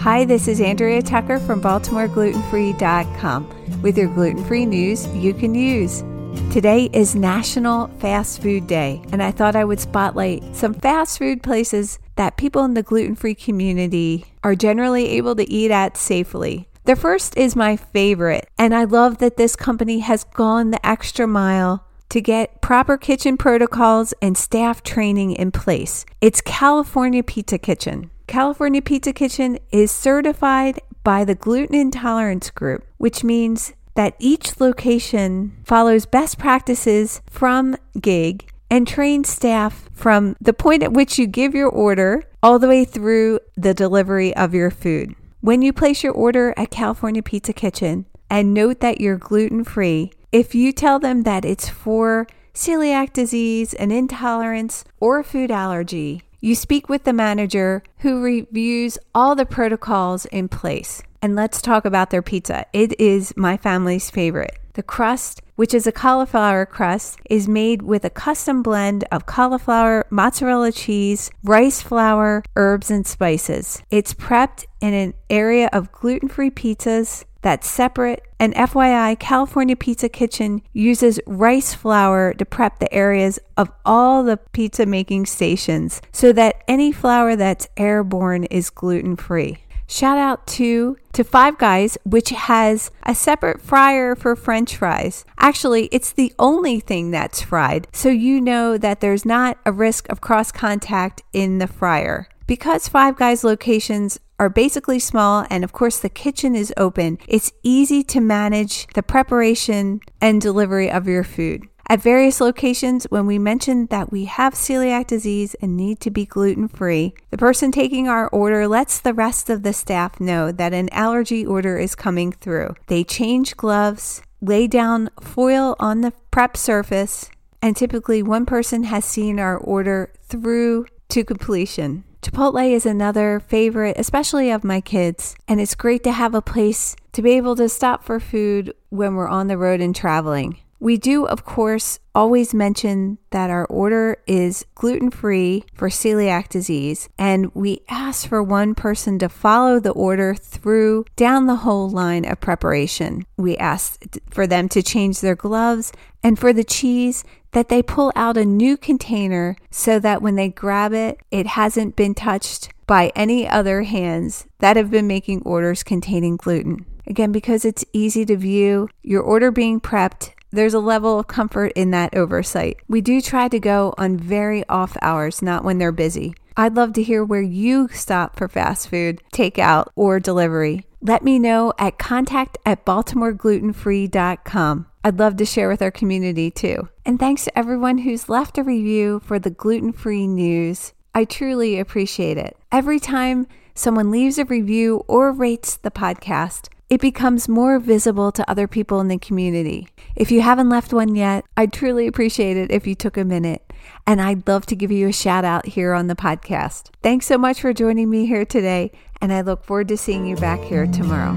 Hi, this is Andrea Tucker from BaltimoreGlutenFree.com with your gluten-free news you can use. Today is National Fast Food Day, and I thought I would spotlight some fast food places that people in the gluten-free community are generally able to eat at safely. The first is my favorite, and I love that this company has gone the extra mile to get proper kitchen protocols and staff training in place. It's California Pizza Kitchen. California Pizza Kitchen is certified by the Gluten Intolerance Group, which means that each location follows best practices from GIG and trains staff from the point at which you give your order all the way through the delivery of your food. When you place your order at California Pizza Kitchen and note that you're gluten-free, if you tell them that it's for celiac disease, an intolerance, or a food allergy, you speak with the manager who reviews all the protocols in place. And let's talk about their pizza. It is my family's favorite. The crust, which is a cauliflower crust, is made with a custom blend of cauliflower, mozzarella cheese, rice flour, herbs, and spices. It's prepped in an area of gluten-free pizzas that's separate. And FYI, California Pizza Kitchen uses rice flour to prep the areas of all the pizza making stations so that any flour that's airborne is gluten-free. Shout out to Five Guys, which has a separate fryer for French fries. Actually, it's the only thing that's fried, so you know that there's not a risk of cross-contact in the fryer. Because Five Guys locations are basically small and, of course, the kitchen is open, it's easy to manage the preparation and delivery of your food. At various locations, when we mention that we have celiac disease and need to be gluten-free, the person taking our order lets the rest of the staff know that an allergy order is coming through. They change gloves, lay down foil on the prep surface, and typically one person has seen our order through to completion. Chipotle is another favorite, especially of my kids, and it's great to have a place to be able to stop for food when we're on the road and traveling. We do, of course, always mention that our order is gluten-free for celiac disease, and we ask for one person to follow the order through down the whole line of preparation. We ask for them to change their gloves and for the cheese that they pull out a new container so that when they grab it, it hasn't been touched by any other hands that have been making orders containing gluten. Again, because it's easy to view your order being prepped, there's a level of comfort in that oversight. We do try to go on very off hours, not when they're busy. I'd love to hear where you stop for fast food, takeout, or delivery. Let me know at contact@baltimoreglutenfree.com. I'd love to share with our community too. And thanks to everyone who's left a review for the gluten-free news. I truly appreciate it. Every time someone leaves a review or rates the podcast, it becomes more visible to other people in the community. If you haven't left one yet, I'd truly appreciate it if you took a minute. and I'd love to give you a shout out here on the podcast. Thanks so much for joining me here today, and I look forward to seeing you back here tomorrow.